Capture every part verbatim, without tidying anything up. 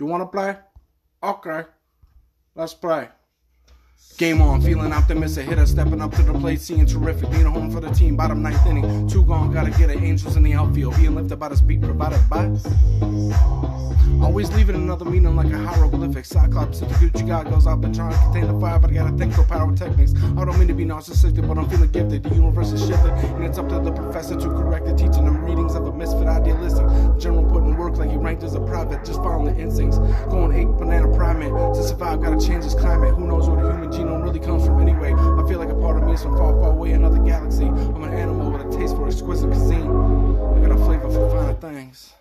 You want to play? Okay. Let's play. Game on, feeling optimistic, hitter stepping up to the plate, seeing terrific, being home for the team, bottom ninth inning, two gone, gotta get it, Angels in the outfield, being lifted by this beat provided by, always leaving another meaning like a hieroglyphic, Cyclops, if the good you got goes, I've been trying to contain the fire, but I gotta think for pyrotechnics, I don't mean to be narcissistic, but I'm feeling gifted, the universe is shifted, and it's up to the professor to correct the teaching, I'm readings of a misfit idealistic, general putting work like he ranked as a private, just following the instincts, going ape banana primate, to survive gotta change his climate, who knows what a human genome really comes from anyway. I feel like a part of me is from far, far away, another galaxy. I'm an animal with a taste for exquisite cuisine. I got a flavor for finer things.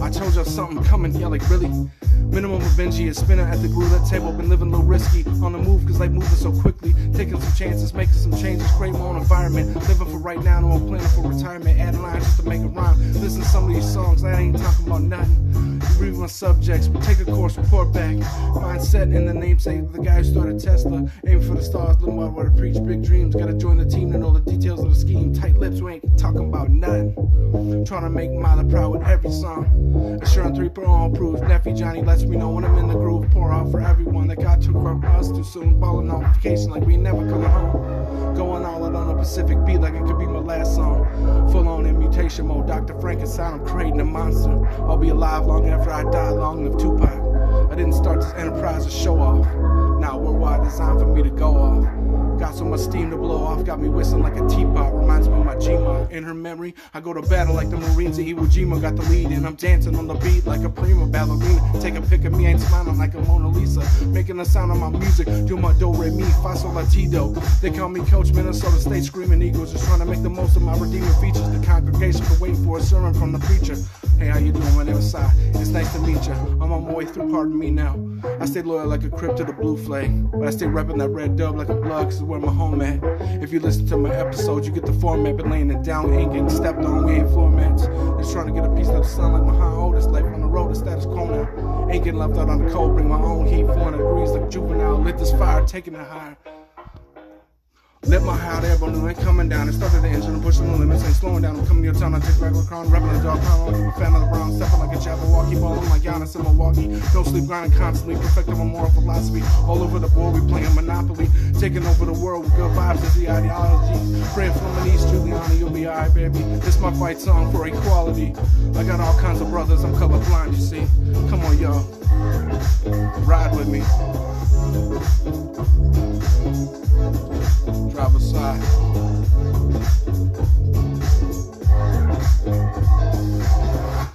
I told y'all something coming, yeah, like really. Minimum of Benji is spinner at the roulette table. Been living a little risky on the move, cause life moving so quickly. Taking some chances, making some changes, creating my own environment. Living for right now, no planning for retirement. Adding lines just to make it rhyme. Listen to some of these songs, I ain't talking about nothing. Read my subjects, take a course, report back. Mindset and the namesake of the guy who started Tesla. Aiming for the stars, living by what I preach, big dreams. Gotta join the team to know the details of the scheme. Tight lips, we ain't talking about nothing. Trying to make Miley proud with every song. Assuring three per all proves. Nephew Johnny lets me know when I'm in the groove. Pour out for everyone that got took from us too soon. Balling on vacation like we never coming home. Going all out on the Pacific beat like it could be my last song. Full on in mutation mode. Doctor Frankenstein, I'm creating a monster. I'll be alive long after I die. Long live Tupac. I didn't start this enterprise to show off. Now worldwide designed for me to go off. Got so much steam to blow off, got me whistling like a teapot. Reminds me of my Jima. In her memory, I go to battle like the Marines at Iwo Jima. Got the lead and I'm dancing on the beat like a prima ballerina. Take a pic of me, ain't smiling like a Mona Lisa. Making a sound on my music, do my do re mi fa sol la ti do. They call me Coach Minnesota State Screaming Eagles. Just trying to make the most of my redeeming features. The congregation for waiting for a sermon from the preacher. Hey, how you doing? My name is Sai. It's nice to meet ya. I'm on my way through, pardon me now. I stay loyal like a crib to the blue flag, but I stay repping that red dub like a blood. Where my home at. If you listen to my episodes, you get the format, but laying it down, ain't getting stepped on, we ain't floor mats. Just trying to get a piece of the sun like my high oldest, life on the road, the status quo now. Ain't getting left out on the cold, bring my own heat, four hundred degrees like juvenile, lit this fire, taking it higher. Let my hot air balloon ain't coming down. It started the engine and pushing the limits. Ain't slowing down. I'm coming to your town. I take regular crown. Rapping the dog pound. I'm a fan of the Brown. Stepping like a Javowockee ball. I'm like Giannis in Milwaukee. No sleep, grinding constantly. Perfecting my moral philosophy. All over the board, we playing Monopoly. Taking over the world with good vibes is the ideology. Praying for my niece, Giuliani. You'll be alright, baby. This my fight song for equality. I got all kinds of brothers. I'm colorblind, you see. Come on, y'all. Ride with me. Drive aside.